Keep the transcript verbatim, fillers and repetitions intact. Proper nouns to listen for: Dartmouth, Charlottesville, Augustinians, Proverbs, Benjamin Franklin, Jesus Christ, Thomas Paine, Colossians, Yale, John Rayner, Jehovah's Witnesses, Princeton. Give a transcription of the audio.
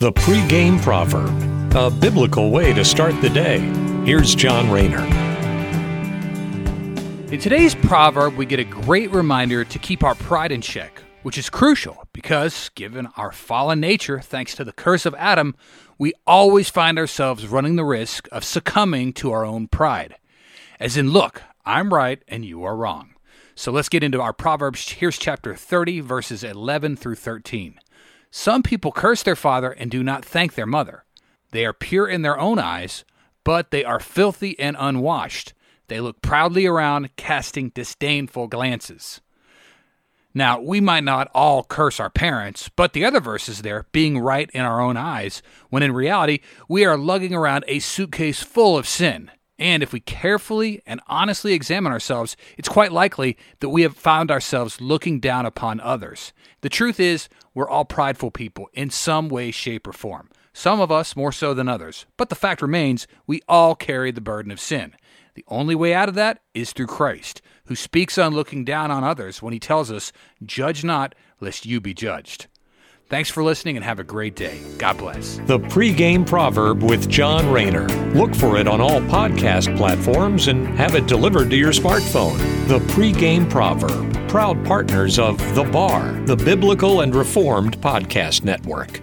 The Pre-Game Proverb, a biblical way to start the day. Here's John Rayner. In today's proverb, we get a great reminder to keep our pride in check, which is crucial because, given our fallen nature, thanks to the curse of Adam, we always find ourselves running the risk of succumbing to our own pride. As in, look, I'm right and you are wrong. So let's get into our Proverbs. Here's chapter thirty, verses eleven through thirteen. Some people curse their father and do not thank their mother. They are pure in their own eyes, but they are filthy and unwashed. They look proudly around, casting disdainful glances. Now, we might not all curse our parents, but the other verses there, being right in our own eyes, when in reality, we are lugging around a suitcase full of sin. And if we carefully and honestly examine ourselves, it's quite likely that we have found ourselves looking down upon others. The truth is, we're all prideful people in some way, shape, or form. Some of us more so than others. But the fact remains, we all carry the burden of sin. The only way out of that is through Christ, who speaks on looking down on others when he tells us, "Judge not, lest you be judged." Thanks for listening and have a great day. God bless. The Pre-Game Proverb with John Rayner. Look for it on all podcast platforms and have it delivered to your smartphone. The Pre-Game Proverb, proud partners of The Bar, the Biblical and Reformed Podcast Network.